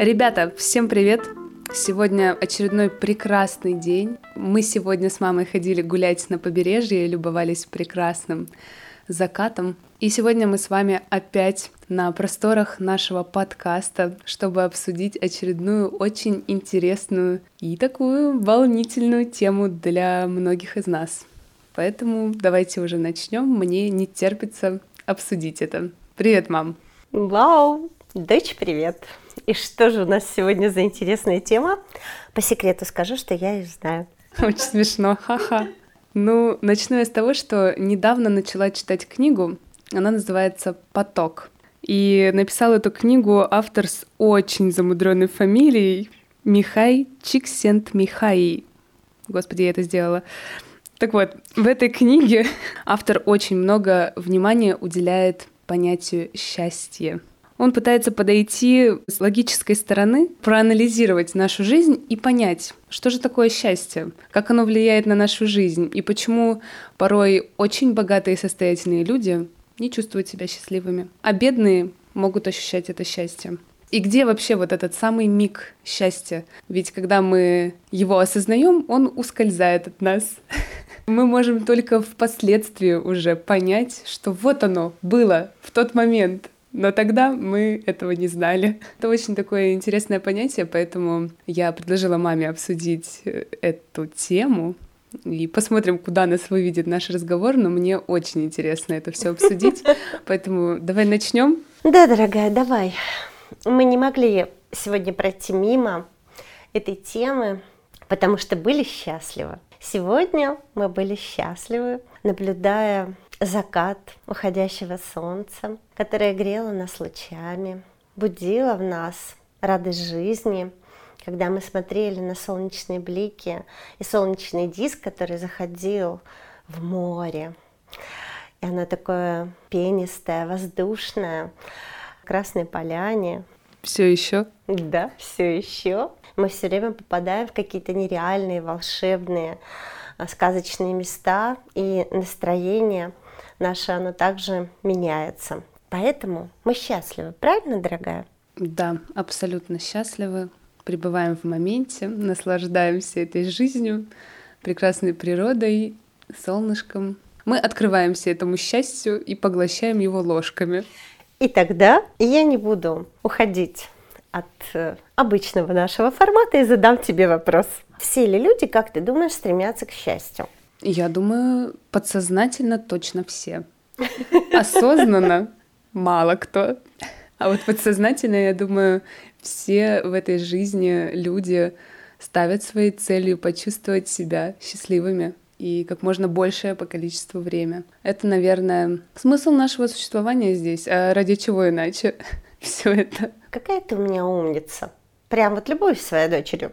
Ребята, всем привет! Сегодня очередной прекрасный день. Мы сегодня с мамой ходили гулять на побережье и любовались прекрасным закатом. И сегодня мы с вами опять на просторах нашего подкаста, чтобы обсудить очередную очень интересную и такую волнительную тему для многих из нас. Поэтому давайте уже начнем. Мне не терпится обсудить это. Привет, мам! Вау! Дочь, привет! И что же у нас сегодня за интересная тема? По секрету скажу, что я ее знаю. Очень смешно, ха-ха. Ну, начну я с того, что недавно начала читать книгу. Она называется «Поток». И написал эту книгу автор с очень замудренной фамилией Михай Чиксент Михай. Господи, я это сделала. Так вот, в этой книге автор очень много внимания уделяет понятию «счастье». Он пытается подойти с логической стороны, проанализировать нашу жизнь и понять, что же такое счастье, как оно влияет на нашу жизнь и почему порой очень богатые и состоятельные люди не чувствуют себя счастливыми, а бедные могут ощущать это счастье. И где вообще вот этот самый миг счастья? Ведь когда мы его осознаем, он ускользает от нас. Мы можем только впоследствии уже понять, что вот оно было в тот момент. Но тогда мы этого не знали. Это очень такое интересное понятие, поэтому я предложила маме обсудить эту тему. И посмотрим, куда нас выведет наш разговор, но мне очень интересно это все обсудить. Поэтому давай начнем. Да, дорогая, давай. Мы не могли сегодня пройти мимо этой темы, потому что были счастливы. Сегодня мы были счастливы, наблюдая закат уходящего солнца, которое грело нас лучами, будило в нас радость жизни, когда мы смотрели на солнечные блики и солнечный диск, который заходил в море. И оно такое пенистое, воздушное, в Красной Поляне. Все еще? Да, все еще. Мы все время попадаем в какие-то нереальные, волшебные, сказочные места, и настроение наше, оно также меняется. Поэтому мы счастливы, правильно, дорогая? Да, абсолютно счастливы. Пребываем в моменте, наслаждаемся этой жизнью, прекрасной природой, солнышком. Мы открываемся этому счастью и поглощаем его ложками. И тогда я не буду уходить от обычного нашего формата и задам тебе вопрос. Все ли люди, как ты думаешь, стремятся к счастью? Я думаю, подсознательно точно все. Осознанно мало кто. А вот подсознательно, я думаю, все в этой жизни люди ставят своей целью почувствовать себя счастливыми и как можно большее по количеству времени. Это, наверное, смысл нашего существования здесь. А ради чего иначе все это? Какая ты у меня умница. Прям вот любовь своей дочерью.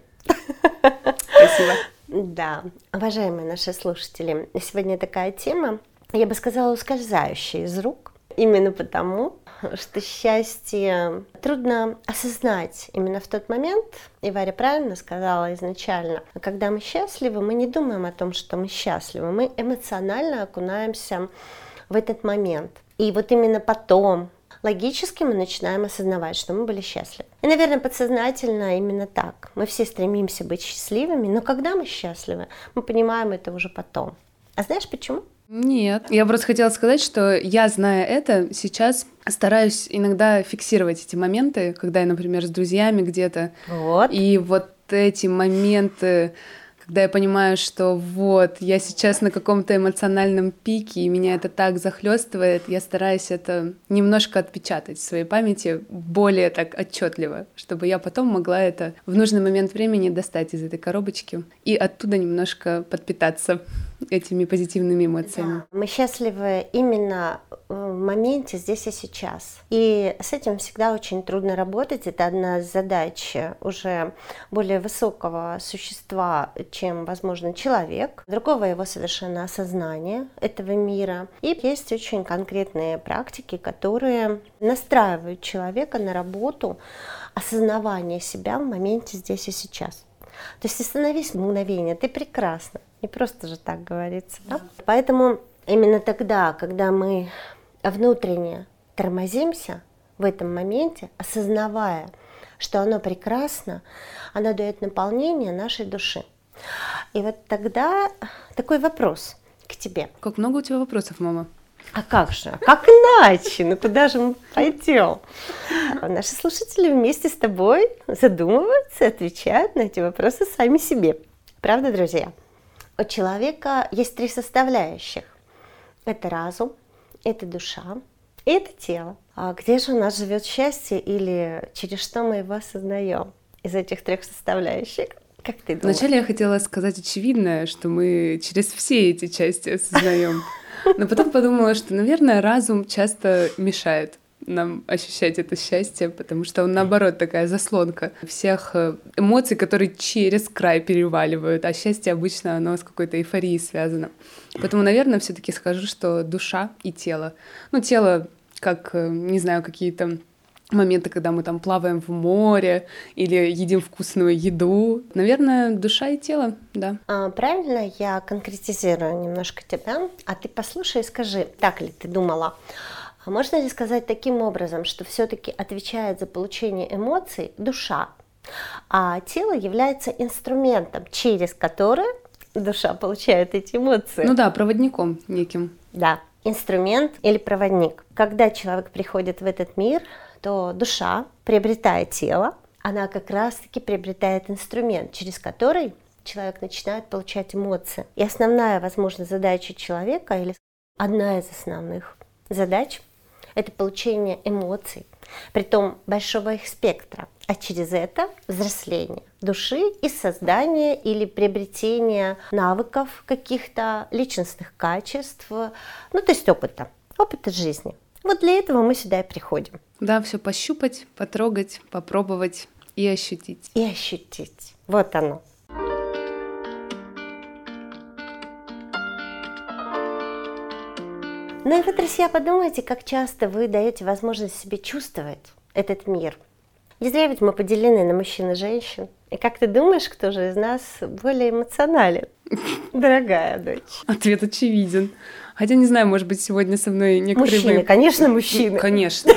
Спасибо. Да, уважаемые наши слушатели, сегодня такая тема, я бы сказала, ускользающая из рук, именно потому, что счастье трудно осознать именно в тот момент, и Варя правильно сказала изначально, когда мы счастливы, мы не думаем о том, что мы счастливы, мы эмоционально окунаемся в этот момент, и вот именно потом логически мы начинаем осознавать, что мы были счастливы. И, наверное, подсознательно именно так. Мы все стремимся быть счастливыми, но когда мы счастливы, мы понимаем это уже потом. А знаешь почему? Нет. Я просто хотела сказать, что я, зная это, сейчас стараюсь иногда фиксировать эти моменты, когда я, например, с друзьями где-то. Вот. И вот эти моменты, когда я понимаю, что вот, я сейчас на каком-то эмоциональном пике, и меня это так захлестывает, я стараюсь это немножко отпечатать в своей памяти более так отчетливо, чтобы я потом могла это в нужный момент времени достать из этой коробочки и оттуда немножко подпитаться этими позитивными эмоциями. Да. Мы счастливы именно в моменте, здесь и сейчас. И с этим всегда очень трудно работать. Это одна из задач уже более высокого существа, чем, возможно, человек, другого его совершенно осознания этого мира. И есть очень конкретные практики, которые настраивают человека на работу осознавания себя в моменте здесь и сейчас. То есть остановись в мгновение, ты прекрасна. Не просто же так говорится. Да? Поэтому именно тогда, когда мы внутренне тормозимся в этом моменте, осознавая что оно прекрасно, оно дает наполнение нашей души. И вот тогда такой вопрос к тебе. Как много у тебя вопросов, мама? А как же? А как иначе? Ну куда же мы пойдем? Наши слушатели вместе с тобой задумываются, отвечают на эти вопросы сами себе. Правда, друзья? У человека есть три составляющих. Это разум, это душа и это тело. А где же у нас живет счастье или через что мы его осознаем из этих трех составляющих? Как ты думаешь? Вначале я хотела сказать очевидное, что мы через все эти части осознаем. Но потом подумала, что, наверное, разум часто мешает нам ощущать это счастье, потому что он, наоборот, такая заслонка всех эмоций, которые через край переваливают, а счастье обычно оно с какой-то эйфорией связано. Поэтому, наверное, все-таки скажу, что душа и тело. Ну, тело, как, не знаю, какие-то моменты, когда мы там плаваем в море или едим вкусную еду. Наверное, душа и тело, да. Правильно, я конкретизирую немножко тебя, а ты послушай и скажи, так ли ты думала. Можно ли сказать таким образом, что все-таки отвечает за получение эмоций душа, а тело является инструментом, через который душа получает эти эмоции? Ну да, проводником неким. Да, инструмент или проводник. Когда человек приходит в этот мир, то душа, приобретая тело, она как раз-таки приобретает инструмент, через который человек начинает получать эмоции. И основная, возможно, задача человека, или одна из основных задач, это получение эмоций, притом большого их спектра, а через это взросление души и создание или приобретение навыков каких-то личностных качеств, ну то есть опыта жизни. Вот для этого мы сюда и приходим. Да, все пощупать, потрогать, попробовать и ощутить. И ощутить. Вот оно. Ну и вот, друзья, подумайте, как часто вы даете возможность себе чувствовать этот мир. Не зря ведь мы поделены на мужчин и женщин. И как ты думаешь, кто же из нас более эмоционален, дорогая дочь? Ответ очевиден. Хотя, не знаю, может быть, сегодня со мной некоторые... Мужчины, конечно, мужчины. Конечно.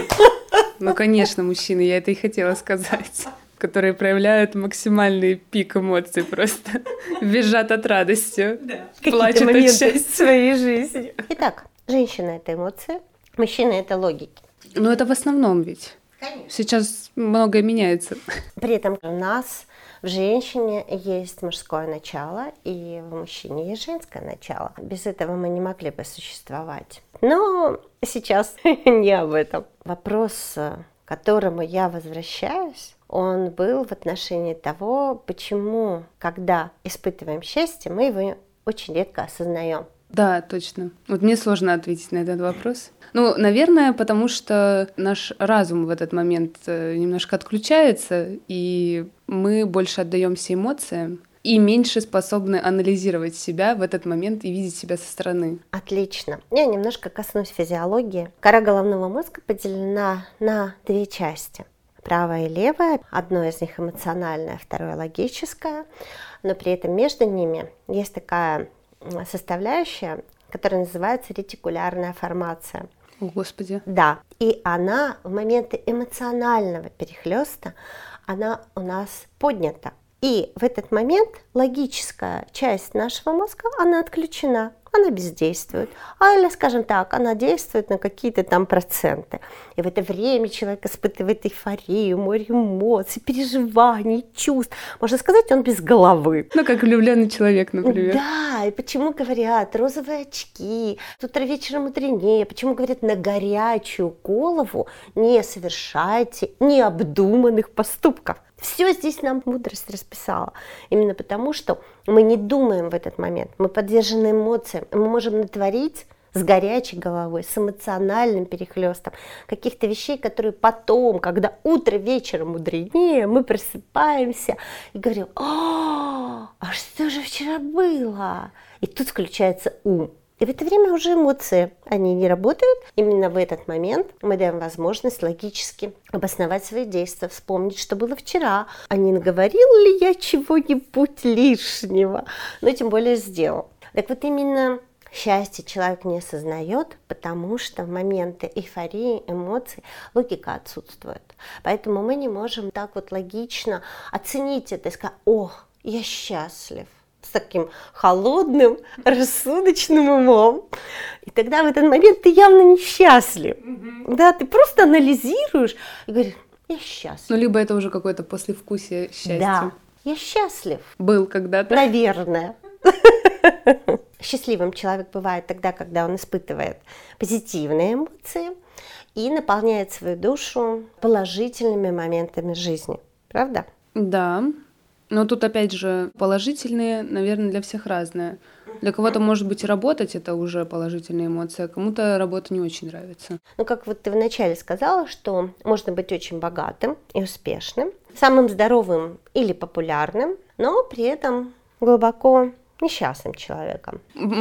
Ну, конечно, мужчины, я это и хотела сказать. Которые проявляют максимальный пик эмоций просто. Визжат от радости, плачут от счастья своей жизни. Итак, женщина — это эмоции, мужчина — это логики. Но это в основном ведь. Конечно. Сейчас многое меняется. При этом у нас в женщине есть мужское начало, и в мужчине есть женское начало. Без этого мы не могли бы существовать. Но сейчас не об этом. Вопрос, к которому я возвращаюсь, он был в отношении того, почему, когда испытываем счастье, мы его очень редко осознаем. Да, точно. Вот мне сложно ответить на этот вопрос. Ну, наверное, потому что наш разум в этот момент немножко отключается, и мы больше отдаемся эмоциям и меньше способны анализировать себя в этот момент и видеть себя со стороны. Отлично. Я немножко коснусь физиологии. Кора головного мозга поделена на две части. Правая и левая. Одно из них эмоциональное, второе логическое. Но при этом между ними есть такая составляющая, которая называется ретикулярная формация. О, Господи. Да. И она в моменты эмоционального перехлёста, она у нас поднята. И в этот момент логическая часть нашего мозга, она отключена, она бездействует. А, или, скажем так, она действует на какие-то там проценты. И в это время человек испытывает эйфорию, море эмоций, переживаний, чувств. Можно сказать, он без головы. Ну, как влюбленный человек, например. Да, и почему говорят розовые очки, с утра вечера мудренее, почему говорят на горячую голову не совершайте необдуманных поступков. Все здесь нам мудрость расписала. Именно потому, что мы не думаем в этот момент, мы подвержены эмоциям, мы можем натворить с горячей головой, с эмоциональным перехлестом каких-то вещей, которые потом, когда утро вечером мудренее, мы просыпаемся и говорим: а что же вчера было? И тут включается ум. И в это время уже эмоции, они не работают. Именно в этот момент мы даем возможность логически обосновать свои действия, вспомнить, что было вчера, а не наговорил ли я чего-нибудь лишнего, но тем более сделал. Так вот именно Счастье человек не осознает, потому что в моменты эйфории, эмоций логика отсутствует. Поэтому мы не можем так вот логично оценить это и сказать: «О, я счастлив», с таким холодным, рассудочным умом. И тогда в этот момент ты явно несчастлив. Mm-hmm. Да, ты просто анализируешь и говоришь: «Я счастлив». Ну, либо это уже какое-то послевкусие счастья. Да, я счастлив. Был когда-то. Наверное. Счастливым человек бывает тогда, когда он испытывает позитивные эмоции и наполняет свою душу положительными моментами жизни. Правда? Да. Но тут, опять же, положительные, наверное, для всех разные. Для кого-то, может быть, работать — это уже положительные эмоции, а кому-то работа не очень нравится. Ну, как вот ты вначале сказала, что можно быть очень богатым и успешным, самым здоровым или популярным, но при этом глубоко несчастным человеком.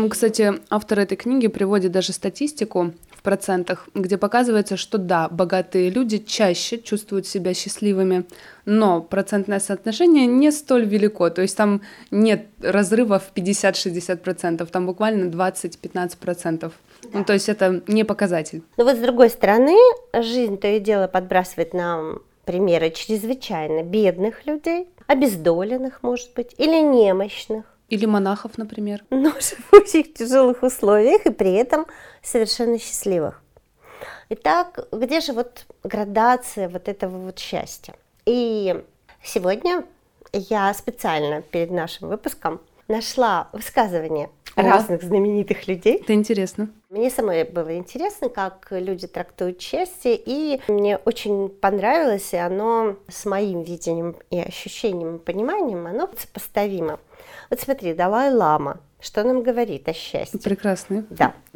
Кстати, автор этой книги приводит даже статистику в процентах, где показывается, что да, богатые люди чаще чувствуют себя счастливыми, но процентное соотношение не столь велико, то есть там нет разрыва в 50-60%, там буквально 20-15%. Да. Ну, то есть это не показатель. Но вот с другой стороны, жизнь то и дело подбрасывает нам примеры чрезвычайно бедных людей, обездоленных, может быть, или немощных. Или монахов, например. Но живущих в тяжелых условиях и при этом совершенно счастливых. Итак, где же вот градация вот этого вот счастья? И сегодня я специально перед нашим выпуском нашла высказывания разных знаменитых людей. Это интересно. Мне самой было интересно, как люди трактуют счастье, и мне очень понравилось, и оно с моим видением и ощущением, и пониманием, оно сопоставимо. Вот смотри, Далай-лама, что нам говорит о счастье? Прекрасный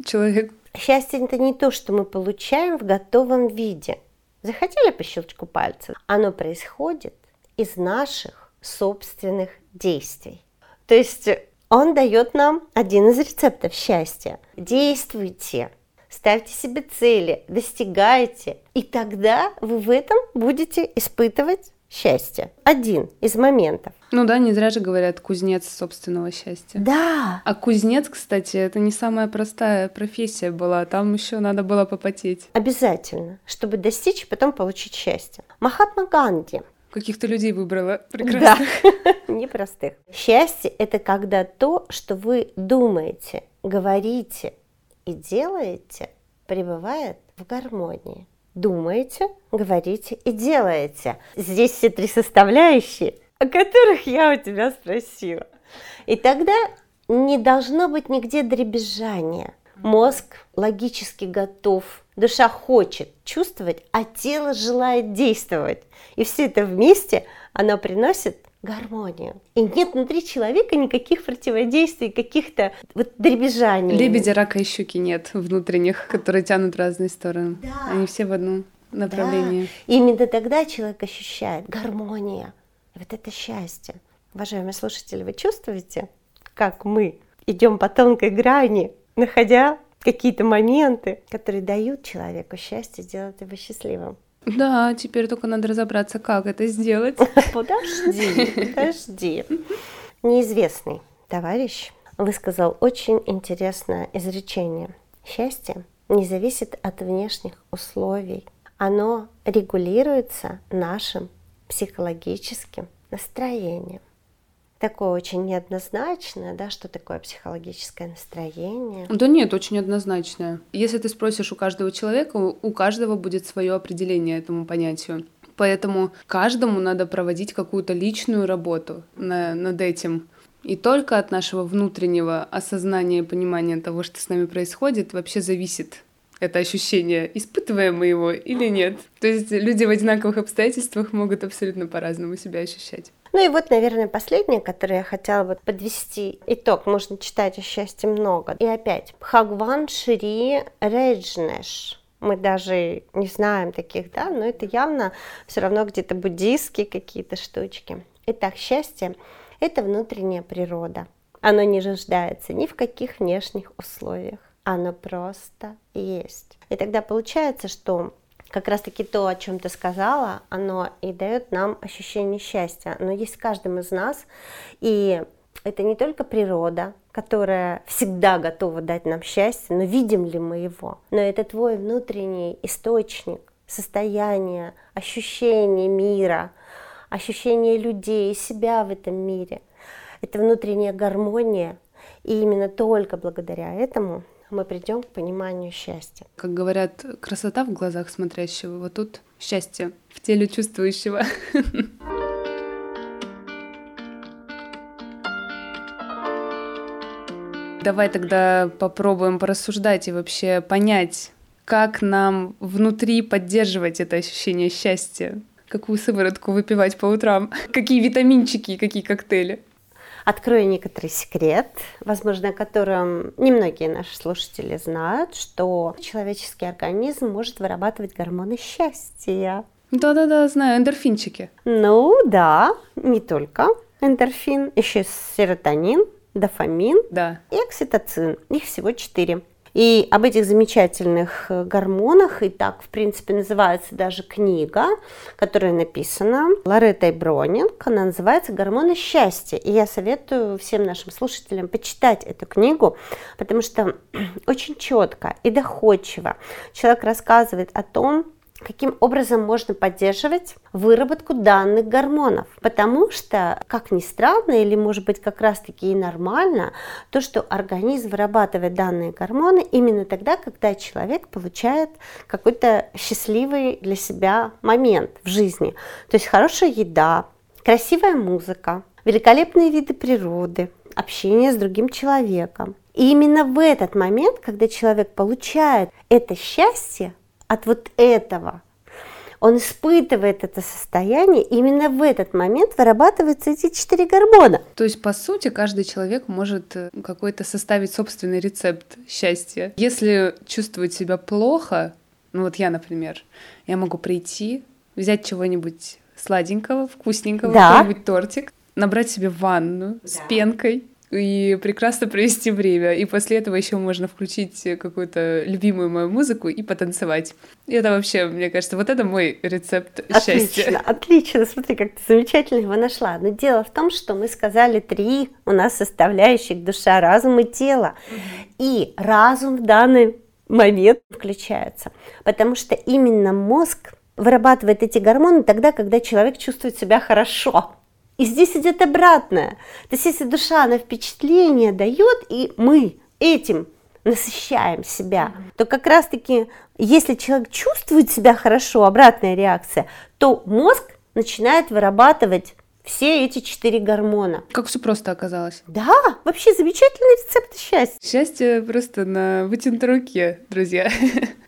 человек. Счастье – это не то, что мы получаем в готовом виде. Захотели по щелчку пальцев? Оно происходит из наших собственных действий. То есть он дает нам один из рецептов счастья. Действуйте, ставьте себе цели, достигайте, и тогда вы в этом будете испытывать счастье. Один из моментов. Ну да, не зря же говорят «кузнец собственного счастья». Да. А кузнец, кстати, это не самая простая профессия была. Там еще надо было попотеть. Обязательно, чтобы достичь, потом получить счастье. Махатма Ганди. Каких-то людей выбрала прекрасных. Да, непростых. Счастье – это когда то, что вы думаете, говорите и делаете, пребывает в гармонии. Думаете, говорите и делаете. Здесь все три составляющие, о которых я у тебя спросила. И тогда не должно быть нигде дребезжания. Мозг логически готов, душа хочет чувствовать, а тело желает действовать. И все это вместе, оно приносит гармонию. И нет внутри человека никаких противодействий, каких-то вот дребезжаний. Лебедя, рака и щуки нет внутренних, которые тянут разные стороны. Да. Они все в одном направлении. Да. Именно тогда человек ощущает гармония. Вот это счастье. Уважаемые слушатели, вы чувствуете, как мы идем по тонкой грани, находя какие-то моменты, которые дают человеку счастье, делают его счастливым? Да, теперь только надо разобраться, как это сделать. Подожди. Неизвестный товарищ высказал очень интересное изречение. Счастье не зависит от внешних условий. Оно регулируется нашим психологическим настроением. Такое очень неоднозначное, да, что такое психологическое настроение? Да нет, очень однозначное. Если ты спросишь у каждого человека, у каждого будет свое определение этому понятию. Поэтому каждому надо проводить какую-то личную работу над этим. И только от нашего внутреннего осознания и понимания того, что с нами происходит, вообще зависит это ощущение, испытываем мы его или нет. То есть люди в одинаковых обстоятельствах могут абсолютно по-разному себя ощущать. Ну и вот, наверное, последнее, которое я хотела бы подвести итог. Можно читать о счастье много. И опять, Бхагван Шри Раджнеш. Мы даже не знаем таких, да, но это явно все равно где-то буддийские какие-то штучки. Итак, счастье – это внутренняя природа. Оно не рождается ни в каких внешних условиях. Оно просто есть. И тогда получается, что как раз-таки то, о чем ты сказала, оно и дает нам ощущение счастья. Оно есть в каждом из нас. И это не только природа, которая всегда готова дать нам счастье, но видим ли мы его? Но это твой внутренний источник состояния, ощущения мира, ощущения людей, себя в этом мире. Это внутренняя гармония, и именно только благодаря этому мы придем к пониманию счастья. Как говорят, красота в глазах смотрящего, вот тут счастье в теле чувствующего. Давай тогда попробуем порассуждать и вообще понять, как нам внутри поддерживать это ощущение счастья, какую сыворотку выпивать по утрам, какие витаминчики, какие коктейли. Открою некоторый секрет, возможно, о котором немногие наши слушатели знают, что человеческий организм может вырабатывать гормоны счастья. Да-да-да, знаю, эндорфинчики. Ну да, не только эндорфин, еще и серотонин, дофамин, да, и окситоцин. Их всего 4. И об этих замечательных гормонах, и так, в принципе, называется даже книга, которая написана Лореттой Бронинг, она называется «Гормоны счастья». И я советую всем нашим слушателям почитать эту книгу, потому что очень четко и доходчиво человек рассказывает о том, каким образом можно поддерживать выработку данных гормонов. Потому что, как ни странно, или может быть как раз-таки и нормально, то, что организм вырабатывает данные гормоны именно тогда, когда человек получает какой-то счастливый для себя момент в жизни. То есть хорошая еда, красивая музыка, великолепные виды природы, общение с другим человеком. И именно в этот момент, когда человек получает это счастье, от вот этого он испытывает это состояние, именно в этот момент вырабатываются эти 4 гормона. То есть, по сути, каждый человек может какой-то составить собственный рецепт счастья. Если чувствовать себя плохо, ну вот я, например, я могу прийти, взять чего-нибудь сладенького, вкусненького, да, какой-нибудь тортик, набрать себе ванну, да, с пенкой и прекрасно провести время. И после этого еще можно включить какую-то любимую мою музыку и потанцевать. И это вообще, мне кажется, вот это мой рецепт счастья. Отлично, отлично. Смотри, как ты замечательно его нашла. Но дело в том, что мы сказали 3 у нас составляющих: душа, разум и тело. И разум в данный момент включается, потому что именно мозг вырабатывает эти гормоны тогда, когда человек чувствует себя хорошо. И здесь идет обратное. То есть если душа, она впечатление дает, и мы этим насыщаем себя, то как раз-таки, если человек чувствует себя хорошо, обратная реакция, то мозг начинает вырабатывать все эти 4 гормона. Как все просто оказалось. Да, вообще замечательный рецепт счастья. Счастье просто на вытянутой руке, друзья.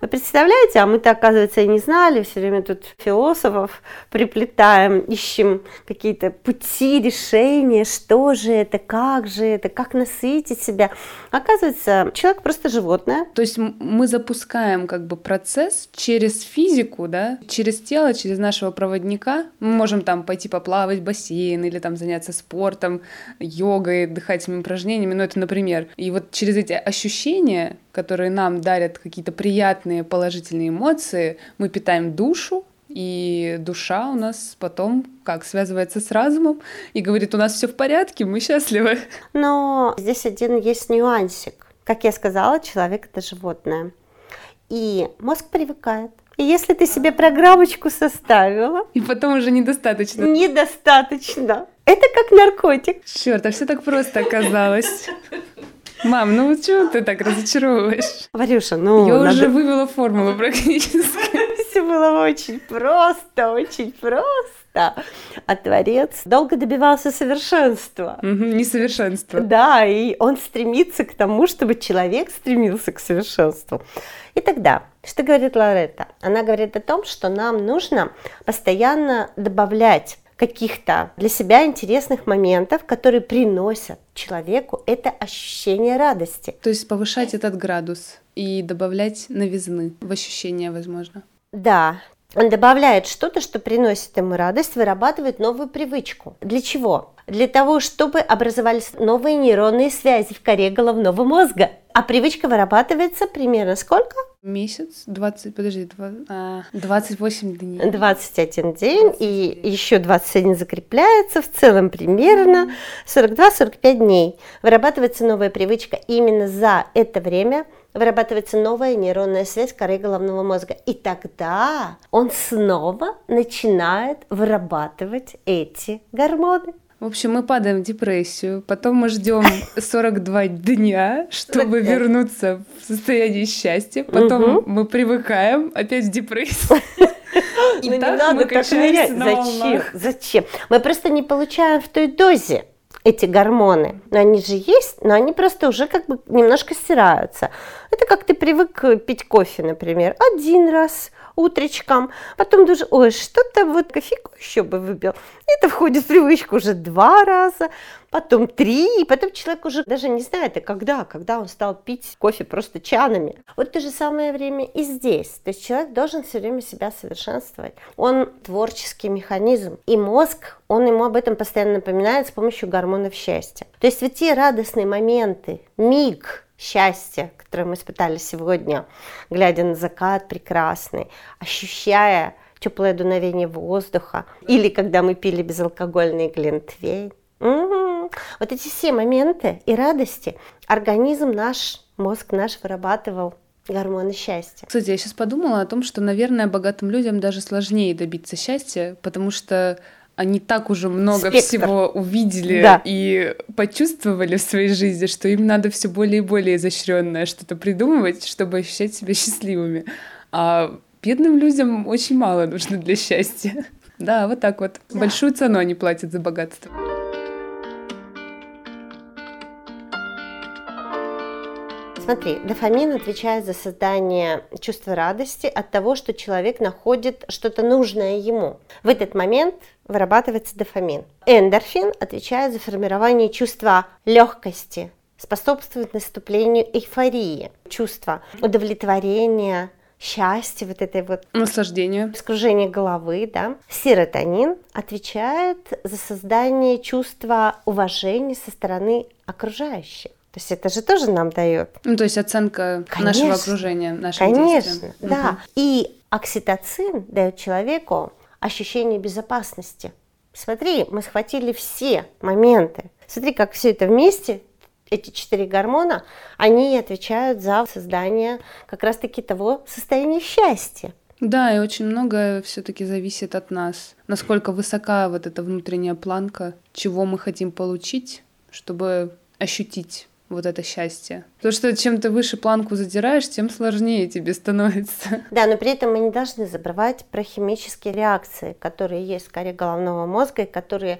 Вы представляете, а мы-то, оказывается, и не знали, все время тут философов приплетаем, ищем какие-то пути, решения, что же это, как насытить себя. Оказывается, человек просто животное. То есть мы запускаем как бы процесс через физику, да, через тело, через нашего проводника. Мы можем там пойти поплавать в бассейн, или там заняться спортом, йогой, дыхательными упражнениями, ну это например. И вот через эти ощущения, которые нам дарят какие-то приятные положительные эмоции, мы питаем душу, и душа у нас потом как связывается с разумом и говорит: у нас все в порядке, мы счастливы. Но здесь один есть нюансик. Как я сказала, человек — это животное, и мозг привыкает. И если ты себе программочку составила... И потом уже недостаточно. Недостаточно. Это как наркотик. Чёрт, а все так просто оказалось. Мам, ну чего ты так разочаровываешь? Варюша, ну... Я уже вывела формулу практически. Все было очень просто, очень просто. А творец долго добивался совершенства. Несовершенства. Да, и он стремится к тому, чтобы человек стремился к совершенству. И тогда... Что говорит Лоретта? Она говорит о том, что нам нужно постоянно добавлять каких-то для себя интересных моментов, которые приносят человеку это ощущение радости. То есть повышать этот градус и добавлять новизны в ощущение, возможно. Да. Он добавляет что-то, что приносит ему радость, вырабатывает новую привычку. Для чего? Для того, чтобы образовались новые нейронные связи в коре головного мозга. А привычка вырабатывается примерно сколько? Месяц, 28 дней. 21 день, 21. И еще 21 закрепляется, в целом примерно 42-45 дней. Вырабатывается новая привычка, именно за это время вырабатывается новая нейронная связь коры головного мозга. И тогда он снова начинает вырабатывать эти гормоны. В общем, мы падаем в депрессию, потом мы ждем 42 дня, чтобы вернуться в состояние счастья, потом мы привыкаем, опять в депрессию. И не надо так нырять. Зачем? Зачем? Мы просто не получаем в той дозе эти гормоны. Но они же есть, но они просто уже как бы немножко стираются. Это как ты привык пить кофе, например, один раз утречком, потом даже, ой, что-то вот кофейку еще бы выпил. Это входит в привычку уже 2 раза, потом 3, и потом человек уже даже не знает, а когда он стал пить кофе просто чанами. Вот то же самое время и здесь. То есть человек должен все время себя совершенствовать. Он творческий механизм, и мозг, он ему об этом постоянно напоминает с помощью гормонов счастья. То есть вот те радостные моменты, миг счастья, которое мы испытали сегодня, глядя на закат прекрасный, ощущая теплое дуновение воздуха, или когда мы пили безалкогольный глинтвейн. Вот эти все моменты и радости организм наш, мозг наш вырабатывал гормоны счастья. Кстати, я сейчас подумала о том, что, наверное, богатым людям даже сложнее добиться счастья, потому что они так уже много всего увидели и почувствовали в своей жизни, что им надо все более и более изощренное что-то придумывать, чтобы ощущать себя счастливыми. А бедным людям очень мало нужно для счастья. Да, вот так вот. Да. Большую цену они платят за богатство. Смотри, дофамин отвечает за создание чувства радости от того, что человек находит что-то нужное ему. В этот момент вырабатывается дофамин. Эндорфин отвечает за формирование чувства легкости, способствует наступлению эйфории, чувства удовлетворения, счастья, вот этой вот... Наслаждение. Скружение головы, да. Серотонин отвечает за создание чувства уважения со стороны окружающих. То есть это же тоже нам дает. Ну, то есть оценка нашего окружения, нашего действия. Конечно, да. И окситоцин дает человеку ощущение безопасности. Смотри, мы схватили все моменты. Смотри, как все это вместе, эти 4 гормона, они отвечают за создание как раз-таки того состояния счастья. Да, и очень многое все-таки зависит от нас. Насколько высока вот эта внутренняя планка, чего мы хотим получить, чтобы ощутить вот это счастье. То, что чем ты выше планку задираешь, тем сложнее тебе становится. Да, но при этом мы не должны забывать про химические реакции, которые есть в коре головного мозга, и которые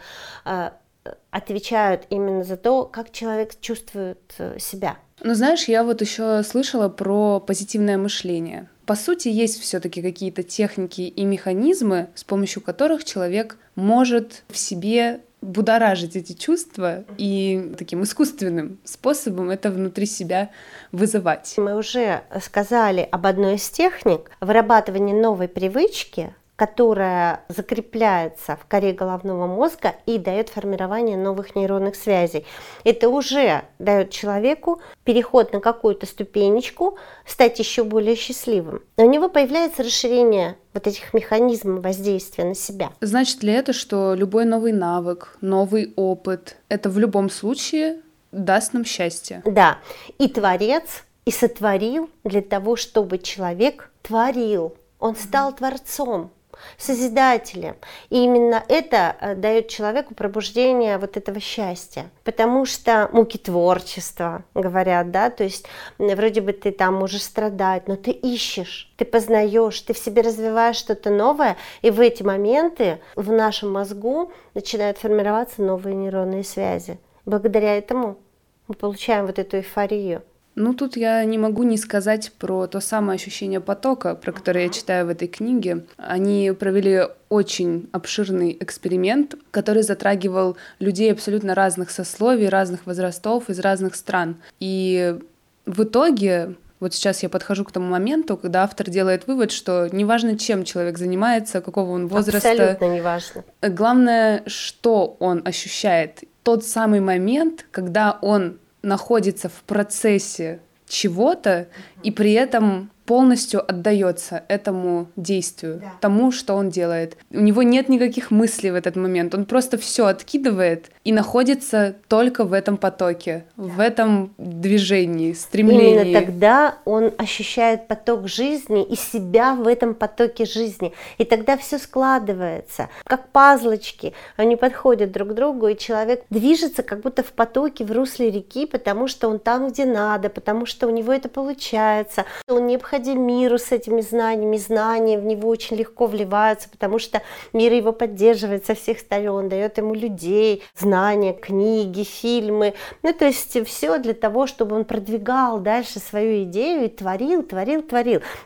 отвечают именно за то, как человек чувствует себя. Ну, знаешь, я вот еще слышала про позитивное мышление. По сути, есть все-таки какие-то техники и механизмы, с помощью которых человек может в себе будоражить эти чувства и таким искусственным способом это внутри себя вызывать. Мы уже сказали об одной из техник вырабатывания новой привычки, которая закрепляется в коре головного мозга и дает формирование новых нейронных связей. Это уже дает человеку переход на какую-то ступенечку, стать еще более счастливым. У него появляется расширение вот этих механизмов воздействия на себя. Значит ли это, что любой новый навык, новый опыт, это в любом случае даст нам счастье? Да, и Творец и сотворил для того, чтобы человек творил. Он стал Творцом, Созидателем. И именно это дает человеку пробуждение вот этого счастья. Потому что муки творчества, говорят, да, то есть вроде бы ты там можешь страдать, но ты ищешь, ты познаешь, ты в себе развиваешь что-то новое, и в эти моменты в нашем мозгу начинают формироваться новые нейронные связи. Благодаря этому мы получаем вот эту эйфорию. Ну, тут я не могу не сказать про то самое ощущение потока, про которое я читаю в этой книге. Они провели очень обширный эксперимент, который затрагивал людей абсолютно разных сословий, разных возрастов, из разных стран. И в итоге... Вот сейчас я подхожу к тому моменту, когда автор делает вывод, что неважно, чем человек занимается, какого он возраста. Абсолютно неважно. Главное, что он ощущает. Тот самый момент, когда он находится в процессе чего-то и при этом полностью отдается этому действию, да, тому, что он делает. У него нет никаких мыслей в этот момент, он просто все откидывает и находится только в этом потоке, да, в этом движении, стремлении. Именно тогда он ощущает поток жизни и себя в этом потоке жизни, и тогда все складывается, как пазлочки, они подходят друг к другу, и человек движется как будто в потоке, в русле реки, потому что он там, где надо, потому что у него это получается, он необходим миру с этими знаниями, знания в него очень легко вливаются, потому что мир его поддерживает со всех сторон, дает ему людей, знания, книги, фильмы, ну то есть все для того, чтобы он продвигал дальше свою идею и творил.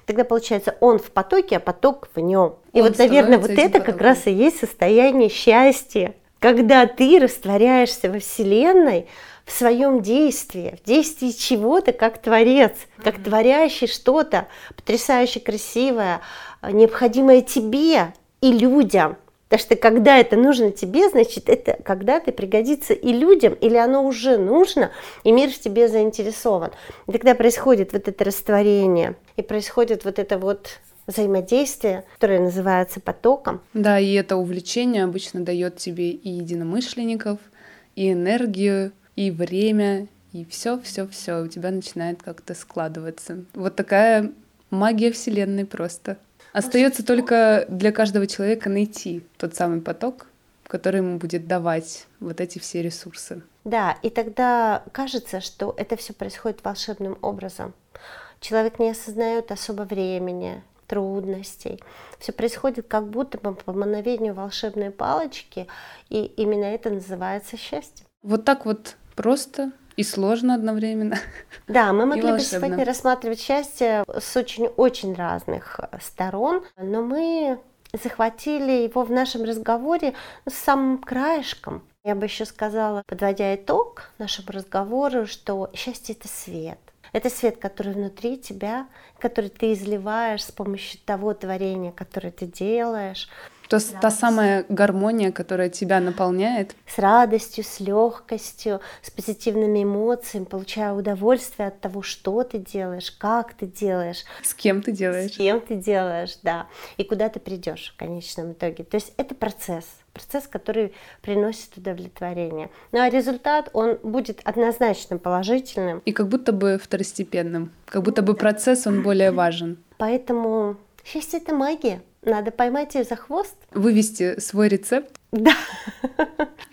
Тогда получается, он в потоке, а поток в нем. И он, вот, наверное, вот это потоком как раз и есть состояние счастья, когда ты растворяешься во Вселенной, в своем действии, в действии чего-то, как творец, как творящий что-то потрясающе красивое, необходимое тебе и людям. Потому что когда это нужно тебе, значит, это когда-то пригодится и людям, или оно уже нужно, и мир в тебе заинтересован. И тогда происходит вот это растворение, и происходит вот это вот взаимодействие, которое называется потоком. Да, и это увлечение обычно дает тебе и единомышленников, и энергию, и время, и все у тебя начинает как-то складываться. Вот такая магия Вселенной просто. Остается только для каждого человека найти тот самый поток, который ему будет давать вот эти все ресурсы. Да, и тогда кажется, что это все происходит волшебным образом. Человек не осознает особо времени, трудностей. Все происходит как будто бы по мановению волшебной палочки, и именно это называется счастьем. Вот так вот просто и сложно одновременно. Да, мы могли бы сегодня рассматривать счастье с очень-очень разных сторон, но мы захватили его в нашем разговоре с самым краешком. Я бы еще сказала, подводя итог нашему разговору, что счастье — это свет. Это свет, который внутри тебя, который ты изливаешь с помощью того творения, которое ты делаешь. То есть та самая гармония, которая тебя наполняет. С радостью, с легкостью, с позитивными эмоциями, получая удовольствие от того, что ты делаешь, как ты делаешь. С кем ты делаешь. С кем ты делаешь, да. И куда ты придешь в конечном итоге. То есть это процесс, который приносит удовлетворение. Ну а результат, он будет однозначно положительным. И как будто бы второстепенным. Как будто бы процесс, он более важен. Поэтому счастье — это магия. Надо поймать ее за хвост. Вывести свой рецепт. Да.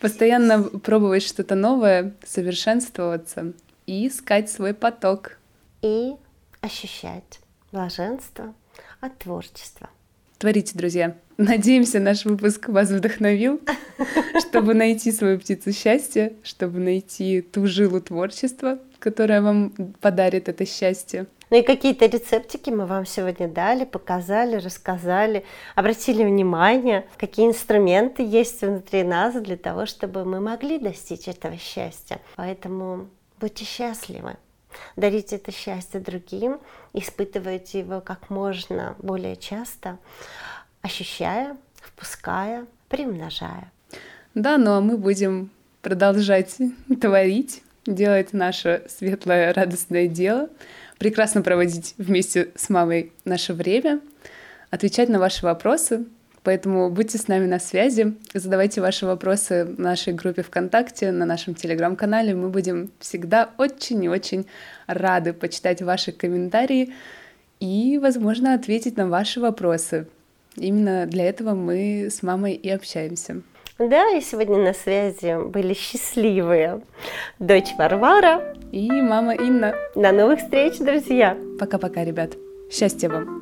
Постоянно пробовать что-то новое, совершенствоваться и искать свой поток. И ощущать блаженство от творчества. Творите, друзья. Надеемся, наш выпуск вас вдохновил, чтобы найти свою птицу счастья, чтобы найти ту жилу творчества, которая вам подарит это счастье. Ну и какие-то рецептики мы вам сегодня дали, показали, рассказали, обратили внимание, какие инструменты есть внутри нас для того, чтобы мы могли достичь этого счастья. Поэтому будьте счастливы, дарите это счастье другим, испытывайте его как можно более часто, ощущая, впуская, примножая. Да, ну а мы будем продолжать творить, делать наше светлое, радостное дело, прекрасно проводить вместе с мамой наше время, отвечать на ваши вопросы. Поэтому будьте с нами на связи, задавайте ваши вопросы в нашей группе ВКонтакте, на нашем Телеграм-канале. Мы будем всегда очень и очень рады почитать ваши комментарии и, возможно, ответить на ваши вопросы. Именно для этого мы с мамой и общаемся. Да, и сегодня на связи были счастливые дочь Варвара и мама Инна. До новых встреч, друзья! Пока-пока, ребят! Счастья вам!